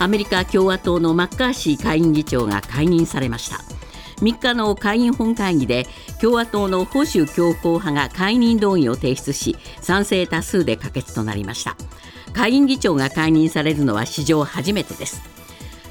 アメリカ共和党のマッカーシー下院議長が解任されました。3日の下院本会議で共和党の保守強硬派が解任動議を提出し、賛成多数で可決となりました。下院議長が解任されるのは史上初めてです。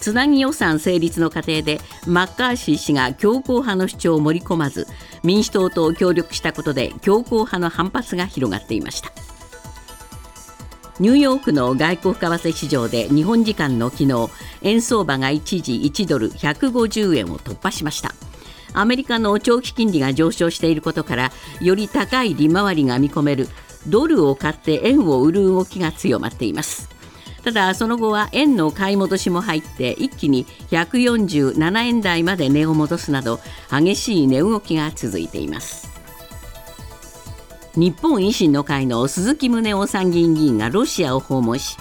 つなぎ予算成立の過程でマッカーシー氏が強硬派の主張を盛り込まず、民主党と協力したことで強硬派の反発が広がっていました。ニューヨークの外国為替市場で日本時間の昨日、円相場が一時1ドル150円を突破しました。アメリカの長期金利が上昇していることから、より高い利回りが見込めるドルを買って円を売る動きが強まっています。ただ、その後は円の買い戻しも入って一気に147円台まで値を戻すなど、激しい値動きが続いています。日本維新の会の鈴木宗男参議院議員がロシアを訪問し、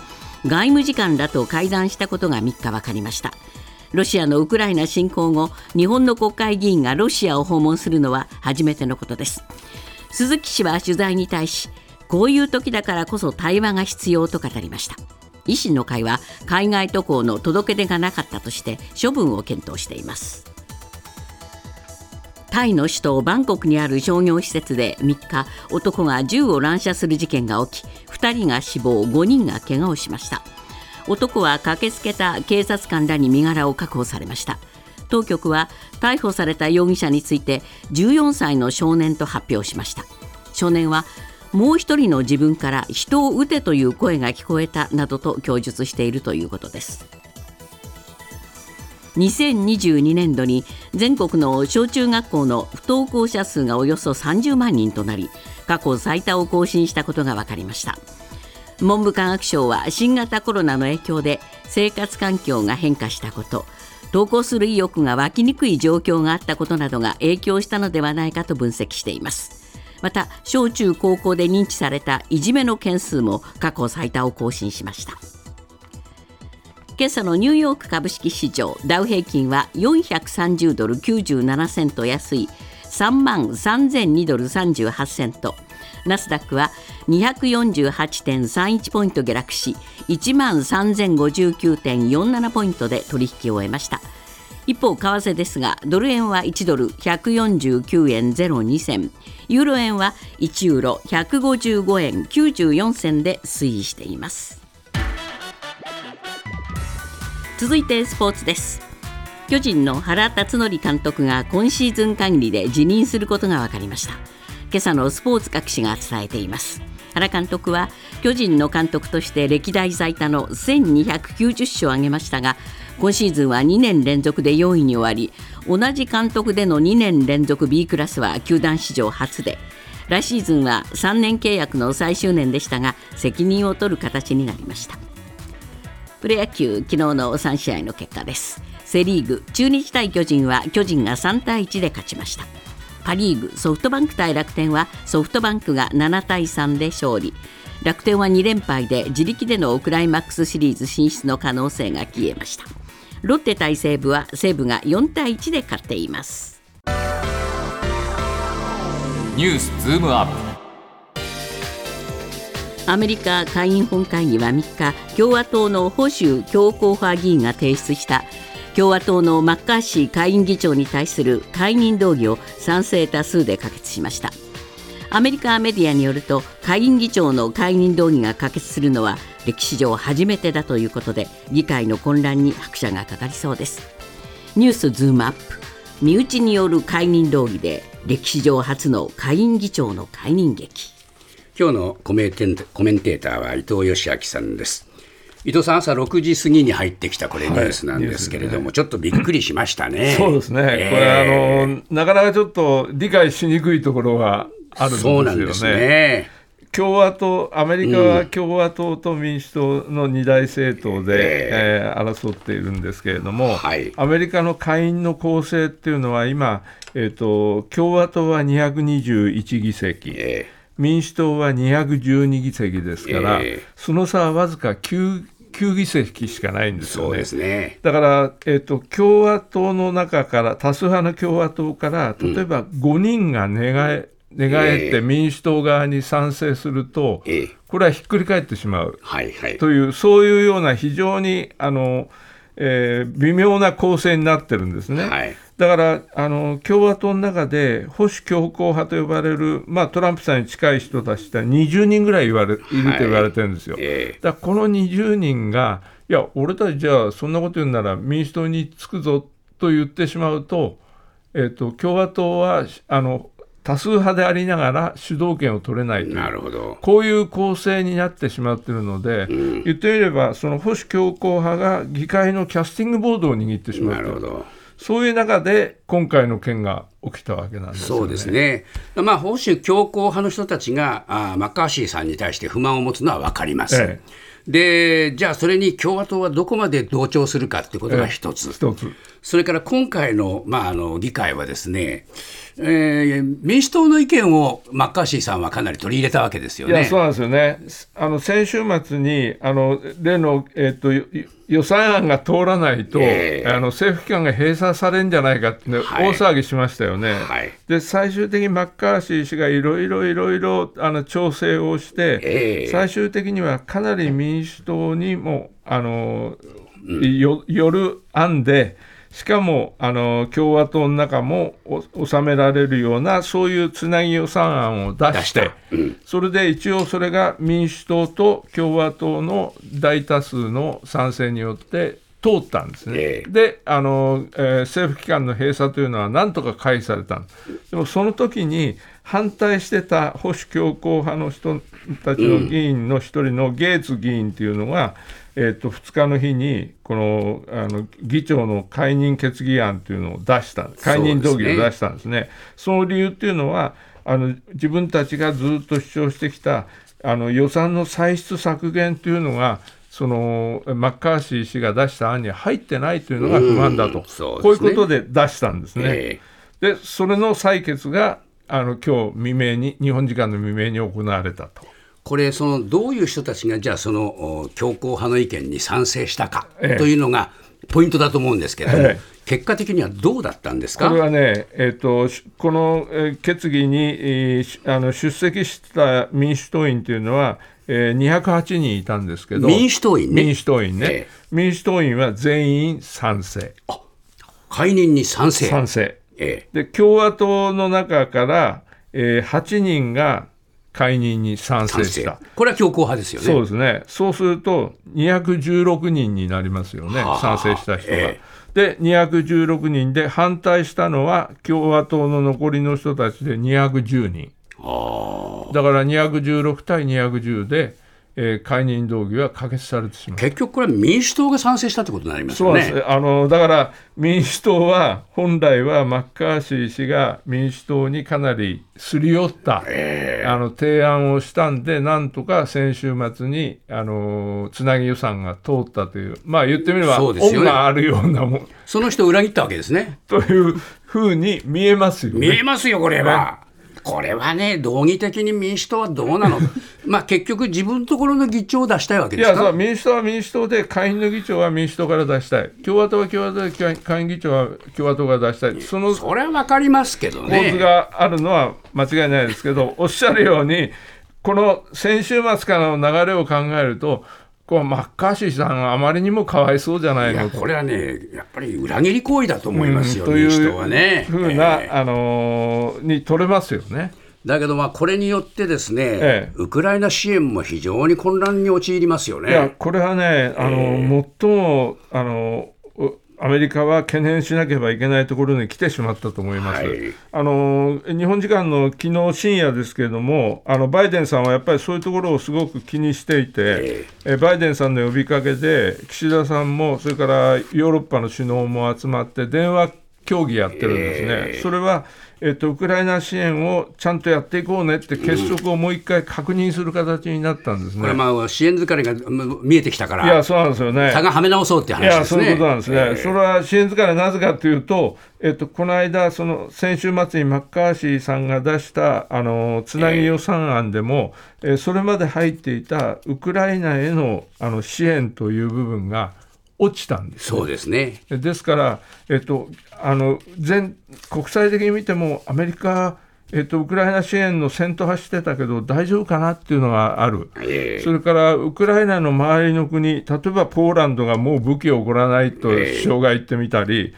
外務次官らと会談したことが3日分かりました。ロシアのウクライナ侵攻後、日本の国会議員がロシアを訪問するのは初めてのことです。鈴木氏は取材に対し、こういう時だからこそ対話が必要と語りました。維新の会は海外渡航の届け出がなかったとして処分を検討しています。タイの首都バンコクにある商業施設で3日、男が銃を乱射する事件が起き、2人が死亡、5人が怪我をしました。男は駆けつけた警察官らに身柄を確保されました。当局は逮捕された容疑者について14歳の少年と発表しました。少年は、もう一人の自分から人を撃てという声が聞こえたなどと供述しているということです。2022年度に全国の小中学校の不登校者数がおよそ30万人となり、過去最多を更新したことが分かりました。文部科学省は新型コロナの影響で生活環境が変化したこと、登校する意欲が湧きにくい状況があったことなどが影響したのではないかと分析しています。また、小中高校で認知されたいじめの件数も過去最多を更新しました。今朝のニューヨーク株式市場、ダウ平均は430ドル97セント安い33,002ドル38セント、ナスダックは 248.31 ポイント下落し、13,059.47 ポイントで取引を終えました。一方、為替ですが、ドル円は1ドル149円02銭、ユーロ円は1ユーロ155円94銭で推移しています。続いてスポーツです。巨人の原辰徳監督が今シーズン限りで辞任することが分かりました。今朝のスポーツ各紙が伝えています。原監督は巨人の監督として歴代最多の1290勝を挙げましたが、今シーズンは2年連続で4位に終わり、同じ監督での2年連続 B クラスは球団史上初で、来シーズンは3年契約の最終年でしたが、責任を取る形になりました。プロ野球、昨日の3試合の結果です。セリーグ、中日対巨人は巨人が3対1で勝ちました。パリーグ、ソフトバンク対楽天はソフトバンクが7対3で勝利、楽天は2連敗で自力でのクライマックスシリーズ進出の可能性が消えました。ロッテ対西武は西武が4対1で勝っています。ニュースズームアップ。アメリカ下院本会議は3日、共和党の保守強硬派議員が提出した共和党のマッカーシー下院議長に対する解任動議を賛成多数で可決しました。アメリカメディアによると、下院議長の解任動議が可決するのは歴史上初めてだということで、議会の混乱に拍車がかかりそうです。ニュースズームアップ。身内による解任動議で歴史上初の下院議長の解任劇。今日のコメンテーターは伊藤義明さんです。伊藤さん、朝6時過ぎに入ってきたこれニュースなんですけれども、ちょっとびっくりしましたね。そうですね、これなかなかちょっと理解しにくいところがあるんですよね。そうなんですね。共和党、アメリカは共和党と民主党の2大政党で、争っているんですけれども、はい、アメリカの下院の構成っていうのは今、共和党は221議席、民主党は212議席ですから、その差はわずか 9議席しかないんですよね。そうですね。だから、共和党の中から、多数派の共和党から、例えば5人が寝返寝返って民主党側に賛成すると、これはひっくり返ってしまうという、そういうような非常に微妙な構成になってるんですね、はい、だから共和党の中で保守強硬派と呼ばれる、トランプさんに近い人たちは20人ぐらいいると言われてるんですよ、だからこの20人がいや俺たちじゃあそんなこと言うなら民主党につくぞと言ってしまうと、共和党は多数派でありながら主導権を取れないという、なるほど、こういう構成になってしまっているので、うん、言ってみればその保守強硬派が議会のキャスティングボードを握ってしまっている、なるほど、そういう中で今回の件が起きたわけなんですよね。そうですね、保守強硬派の人たちがマッカーシーさんに対して不満を持つのは分かります、でじゃあそれに共和党はどこまで同調するかということが一つ、それから今回の、議会はですね、民主党の意見をマッカーシーさんはかなり取り入れたわけですよね。いやそうなんですよね、先週末に例の、予算案が通らないと、政府機関が閉鎖されるんじゃないかって、大騒ぎしましたよね、で最終的にマッカーシー氏がいろいろ調整をして、最終的にはかなり民主党にもよる案で、しかも共和党の中も収められるようなそういうつなぎ予算案を出して、それで一応それが民主党と共和党の大多数の賛成によって通ったんですね、で政府機関の閉鎖というのはなんとか回避されたんです。でもその時に反対してた保守強硬派の人たちの議員の一人のゲーツ議員というのが、2日の日にこの議長の解任決議案というのを出した、解任動議を出したんですね。その理由というのは自分たちがずっと主張してきた予算の歳出削減というのがそのマッカーシー氏が出した案に入ってないというのが不満だと、こういうことで出したんですね、でそれの採決が今日未明に日本時間の未明に行われたと。これそのどういう人たちがじゃあその強硬派の意見に賛成したかというのがポイントだと思うんですけど、結果的にはどうだったんですか。これはね、この決議に、出席した民主党員というのは208人いたんですけど、民主党員ね、民主党員は全員賛成、解任に賛成、で共和党の中から、8人が解任に賛成した。これは強硬派ですよね。そうですね。そうすると216人になりますよね、賛成した人が、で216人で反対したのは共和党の残りの人たちで210人、だから216対210で、解任動議は可決されてしまう。結局これは民主党が賛成したってことになりますよね。そうです。だから民主党は本来はマッカーシー氏が民主党にかなりすり寄った、提案をしたんで、なんとか先週末につなぎ予算が通ったという、言ってみれば恩があるようなもん、その人を裏切ったわけですねというふうに見えますよね。見えますよこれは、これはね、道義的に民主党はどうなの結局自分のところの議長を出したいわけですか。いや、民主党は民主党で下院の議長は民主党から出したい、共和党は共和党で下院議長は共和党から出したい、それは分かりますけどね、構図があるのは間違いないですけどおっしゃるようにこの先週末からの流れを考えるとマッカーシーさんがあまりにもかわいそうじゃないの。いやこれはね、やっぱり裏切り行為だと思いますよ、民主党はね、というふうな、に取れますよね。だけどこれによってですね、ウクライナ支援も非常に混乱に陥りますよね。いやこれはね、最もアメリカは懸念しなければいけないところに来てしまったと思います、日本時間の昨日深夜ですけれども、バイデンさんはやっぱりそういうところをすごく気にしていて、バイデンさんの呼びかけで岸田さんもそれからヨーロッパの首脳も集まって電話協議やってるんですね、それは、ウクライナ支援をちゃんとやっていこうねって結束をもう一回確認する形になったんですね、これ支援疲れが見えてきたから。いやそうなんですよね、差がはめ直そうって話ですね。いやそういうことなんですね、それは支援疲れなぜかというと、この間その先週末にマッカーシーさんが出したつなぎ予算案でも、それまで入っていたウクライナへの、支援という部分が落ちたんです。そうですね。ですから、国際的に見てもアメリカウクライナ支援の先頭走ってたけど大丈夫かなっていうのがある、それからウクライナの周りの国、例えばポーランドがもう武器を送らないと首相が言ってみたり、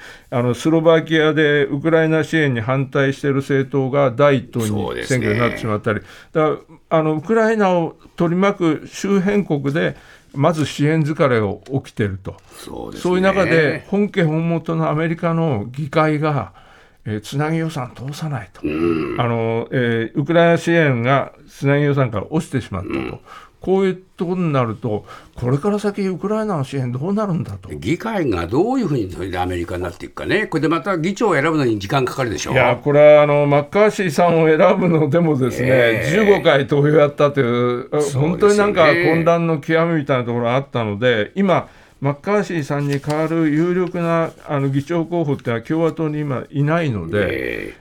スロバキアでウクライナ支援に反対している政党が第一党に選挙になってしまったり、だからウクライナを取り巻く周辺国でまず支援疲れが起きていると、そういう中で本家本元のアメリカの議会がつなぎ予算通さないと、ウクライナ支援がつなぎ予算から落ちてしまったと、こういうところになると、これから先ウクライナの支援どうなるんだと、議会がどういうふうにそれでアメリカになっていくかね。これでまた議長を選ぶのに時間かかるでしょう。いや、これはマッカーシーさんを選ぶのでもですね、15回投票やったという、本当になんか混乱の極みみたいなところがあったので、今マッカーシーさんに代わる有力な議長候補ってのは共和党に今いないので、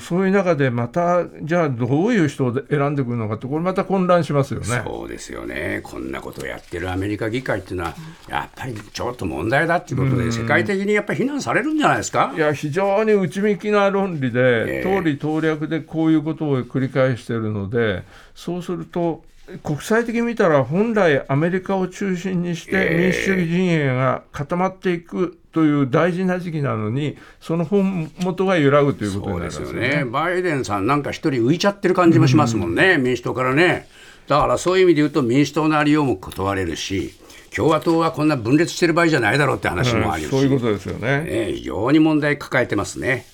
そういう中でまたじゃあどういう人を選んでくるのかって、これまた混乱しますよね。そうですよね。こんなことをやってるアメリカ議会っていうのはやっぱりちょっと問題だっていうことで、世界的にやっぱり非難されるんじゃないですか。いや、非常に内向きな論理で党利党略でこういうことを繰り返しているので、そうすると国際的に見たら本来アメリカを中心にして民主主義陣営が固まっていくという大事な時期なのに、その本元が揺らぐということになりますよね。そうですよね。バイデンさんなんか一人浮いちゃってる感じもしますもんね、民主党からね。だからそういう意味で言うと民主党のありようも断れるし、共和党はこんな分裂してる場合じゃないだろうって話もありますし、そういうことですよね。非常に問題抱えてますね。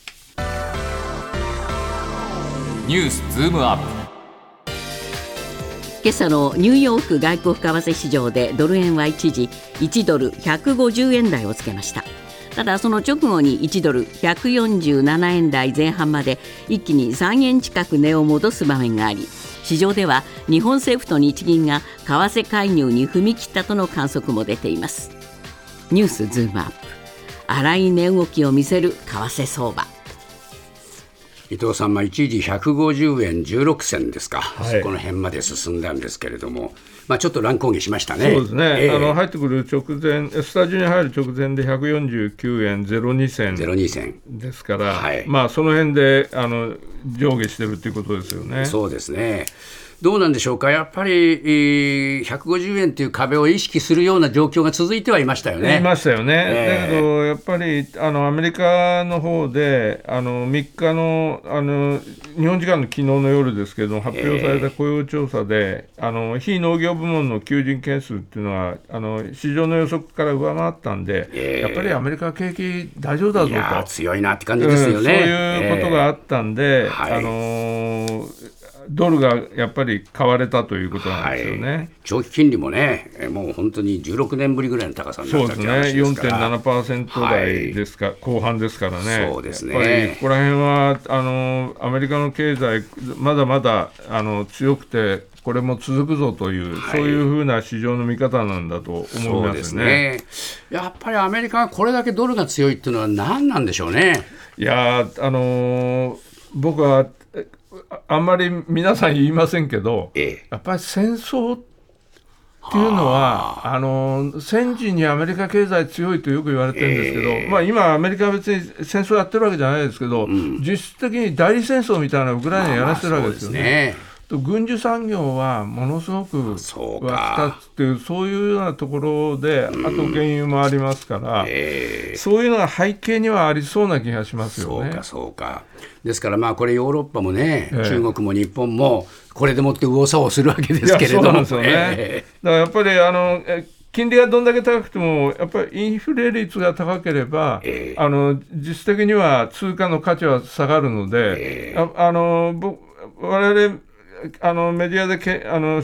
ニュースズームアップ。今朝のニューヨーク外国為替市場でドル円は一時1ドル150円台をつけました。ただその直後に1ドル147円台前半まで一気に3円近く値を戻す場面があり、市場では日本政府と日銀が為替介入に踏み切ったとの観測も出ています。ニュースズームアップ。荒い値動きを見せる為替相場。伊藤さん、一時150円16銭ですか、そこの辺まで進んだんですけれども、ちょっと乱高下しましたね。そうですね、入ってくる直前、スタジオに入る直前で149円02銭ですから、その辺で上下してるということですよね。そうですね。どうなんでしょうか。やっぱり150円という壁を意識するような状況が続いてはいましたよね。いましたよね、だけどやっぱりアメリカの方で3日の、日本時間の昨日の夜ですけど、発表された雇用調査で、非農業部門の求人件数っていうのは市場の予測から上回ったんで、やっぱりアメリカ景気大丈夫だぞと、いや強いなって感じですよね、そういうことがあったんで、ドルがやっぱり買われたということなんですよね。長期金利もね、もう本当に16年ぶりぐらいの高さになったって話ですから。そうですね、4.7% 台ですか、後半ですからね。そうですね。やっぱりここら辺はアメリカの経済まだまだ強くて、これも続くぞという、そういうふうな市場の見方なんだと思いますね。そうですね。やっぱりアメリカがこれだけドルが強いっていうのは何なんでしょうね。いや、僕はあんまり皆さん言いませんけど、やっぱり戦争っていうのは戦時にアメリカ経済強いとよく言われてるんですけど、今アメリカは別に戦争やってるわけじゃないですけど、実質的に代理戦争みたいなのをウクライナにやらせてるわけですよね。軍需産業はものすごく湧き立つという、そういうようなところで、あと原油もありますから、そういうのが背景にはありそうな気がしますよね。そうかですから、これヨーロッパもね、中国も日本もこれでもって右往左往するわけですけれども。そうなんですよね。だからやっぱり金利がどんだけ高くても、やっぱりインフレ率が高ければ、実質的には通貨の価値は下がるので、我々メディアで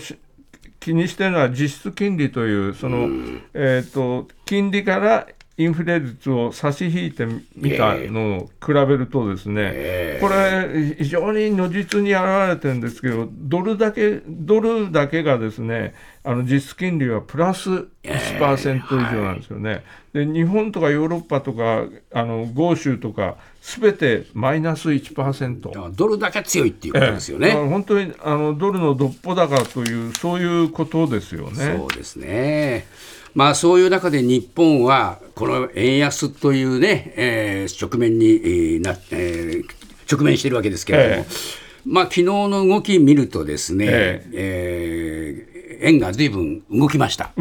気にしているのは実質金利という、金利からインフレ率を差し引いてみたのを比べるとですね、これ非常に如実に表れてるんですけど、ドルだけがですね、実質金利はプラス 1% 以上なんですよね。で、日本とかヨーロッパとか豪州とかすべてマイナス 1%、 ドルだけ強いっていうことですよね。本当にドルのどっぽ高という、そういうことですよね。そうですね。そういう中で日本はこの円安というね、直面しているわけですけれども、昨日の動き見るとですね、円が随分動きました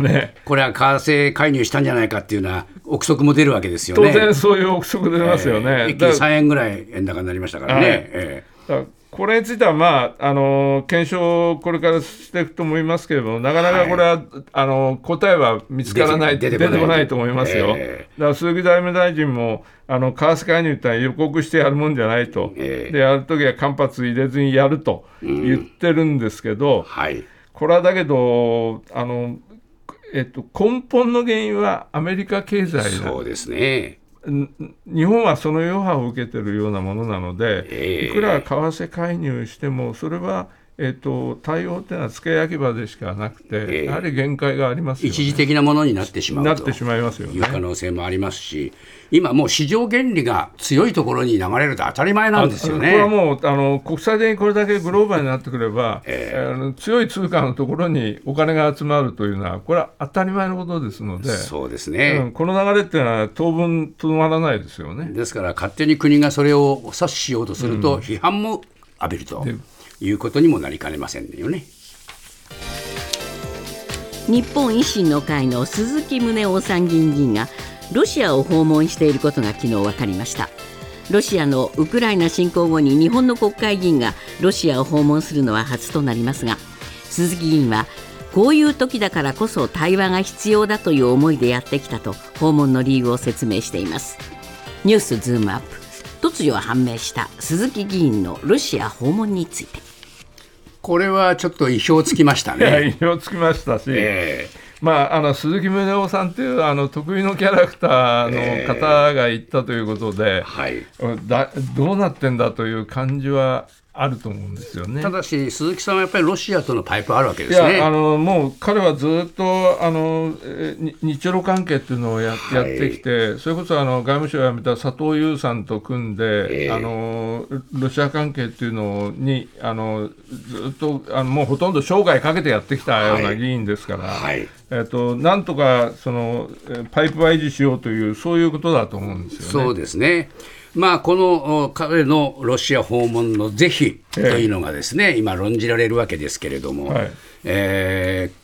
ね。これは為替介入したんじゃないかっていうのは憶測も出るわけですよね。当然そういう憶測出ますよね。一気に3円ぐらい円高になりましたからね、だからこれについては、検証をこれからしていくと思いますけれども、なかなかこれは、答えは見つからない、出てこないと思いますよ。だから鈴木財務大臣も為替介入ってのは予告してやるもんじゃないと、でやるときは間髪入れずにやると言ってるんですけど、これはだけど根本の原因はアメリカ経済だ。そうですね。日本はその余波を受けているようなものなので、いくら為替介入してもそれは、対応というのは付け焼き場でしかなくて、やはり限界がありますよね。一時的なものになってしまうという可能性もありますし、今もう市場原理が強いところに流れると当たり前なんですよね。これはもう国際的にこれだけグローバルになってくれば、強い通貨のところにお金が集まるというのはこれは当たり前のことですので、そうですね、この流れというのは当分とどまらないですよね。ですから勝手に国がそれを察知しようとすると批判も浴びるということにもなりかねませんよね。日本維新の会の鈴木宗男参議院議員がロシアを訪問していることが昨日分かりました。ロシアのウクライナ侵攻後に日本の国会議員がロシアを訪問するのは初となりますが、鈴木議員はこういう時だからこそ対話が必要だという思いでやってきたと訪問の理由を説明しています。ニュースズームアップ、突如判明した鈴木議員のロシア訪問について。これはちょっと意表つきましたね。意表つきましたし、鈴木宗男さんという得意のキャラクターの方が言ったということで、どうなってんだという感じはあると思うんですよね。ただし鈴木さんはやっぱりロシアとのパイプあるわけですね。もう彼はずっと日ロ関係というのを やってきて、それこそ外務省を辞めた佐藤優さんと組んで、ロシア関係というのにずっともうほとんど生涯かけてやってきたような議員ですから、なんとかそのパイプは維持しようという、そういうことだと思うんですよね。そうですね。この彼のロシア訪問の是非というのがですね、今論じられるわけですけれども、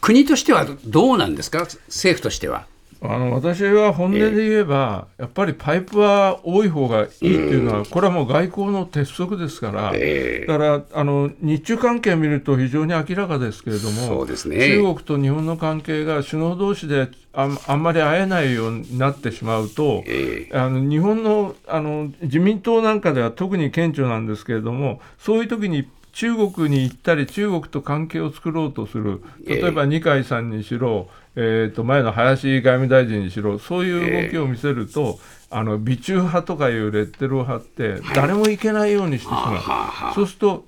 国としてはどうなんですか、政府としては。私は本音で言えば、やっぱりパイプは多い方がいいというのは、これはもう外交の鉄則ですから、だから日中関係を見ると非常に明らかですけれども、そうですね、中国と日本の関係が首脳同士であんまり会えないようになってしまうと、日本の、自民党なんかでは特に顕著なんですけれども、そういう時に中国に行ったり中国と関係を作ろうとする、例えば二階さんにしろ、前の林外務大臣にしろ、そういう動きを見せると、美中派とかいうレッテルを貼って誰も行けないようにしてしまう、そうすると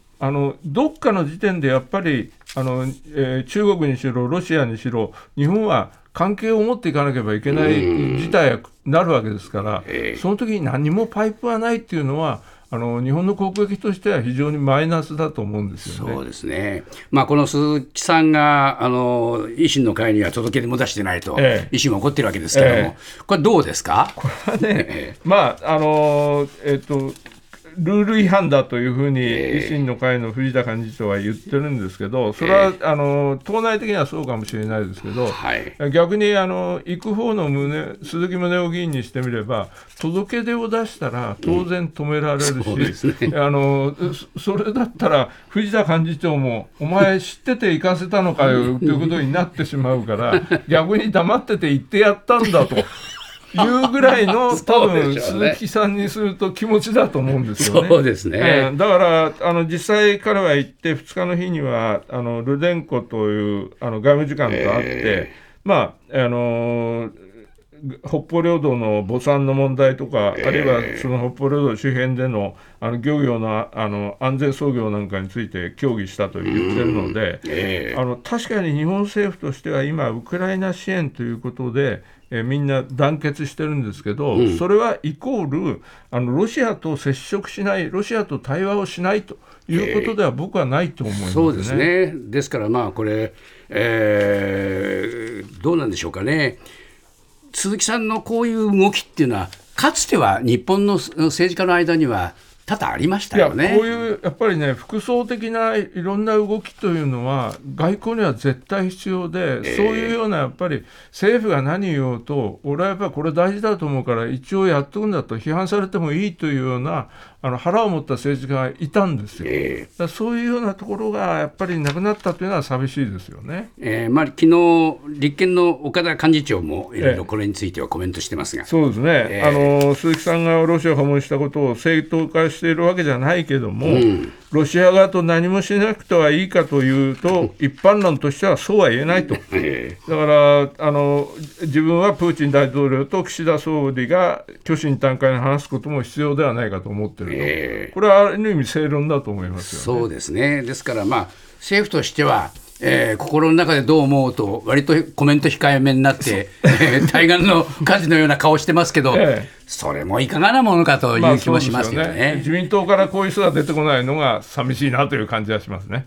どっかの時点でやっぱり中国にしろロシアにしろ日本は関係を持っていかなければいけない事態になるわけですから、その時に何もパイプはないっていうのは日本の国益としては非常にマイナスだと思うんですよね。そうですね。この鈴木さんが維新の会には届けも出してないと、維新は怒ってるわけですけども、これどうですか。これはね、ルール違反だというふうに維新の会の藤田幹事長は言ってるんですけど、それは党内的にはそうかもしれないですけど、逆に行く方の鈴木宗男議員にしてみれば、届け出を出したら当然止められるし、それだったら藤田幹事長もお前知ってて行かせたのかよということになってしまうから、逆に黙ってて行ってやったんだというぐらいの多分、鈴木さんにすると気持ちだと思うんですよね。そうですね。だから実際彼は行って2日の日にはルデンコという外務次官と会って、北方領土の墓参の問題とか、あるいはその北方領土周辺での漁業の安全操業なんかについて協議したと言ってるので、確かに日本政府としては今ウクライナ支援ということでみんな団結してるんですけど、それはイコールロシアと接触しない、ロシアと対話をしないということでは僕はないと思いますね。そうですね。ですからこれ、どうなんでしょうかね。鈴木さんのこういう動きっていうのは、かつては日本の政治家の間には多々ありましたよね。いや、こういうやっぱりね、服装的ないろんな動きというのは外交には絶対必要で、そういうようなやっぱり政府が何言おうと俺はやっぱりこれ大事だと思うから一応やっとくんだと、批判されてもいいというような腹を持った政治家がいたんですよ。だそういうようなところがやっぱりなくなったというのは寂しいですよね。まあ、昨日立憲の岡田幹事長もいろいろこれについてはコメントしてますが、そうですね、鈴木さんがロシアを訪問したことを正当化しているわけじゃないけども、うん、ロシア側と何もしなくてはいいかというと一般論としてはそうは言えないと。だから自分はプーチン大統領と岸田総理が虚心坦懐に話すことも必要ではないかと思っている。これはある意味正論だと思いますよね。そうですね。ですから、まあ、政府としては、心の中でどう思うと割とコメント控えめになって対岸の火事のような顔してますけど、それもいかがなものかという気もしますけどね。まあそうですよね。自民党からこういう人が出てこないのが寂しいなという感じがしますね。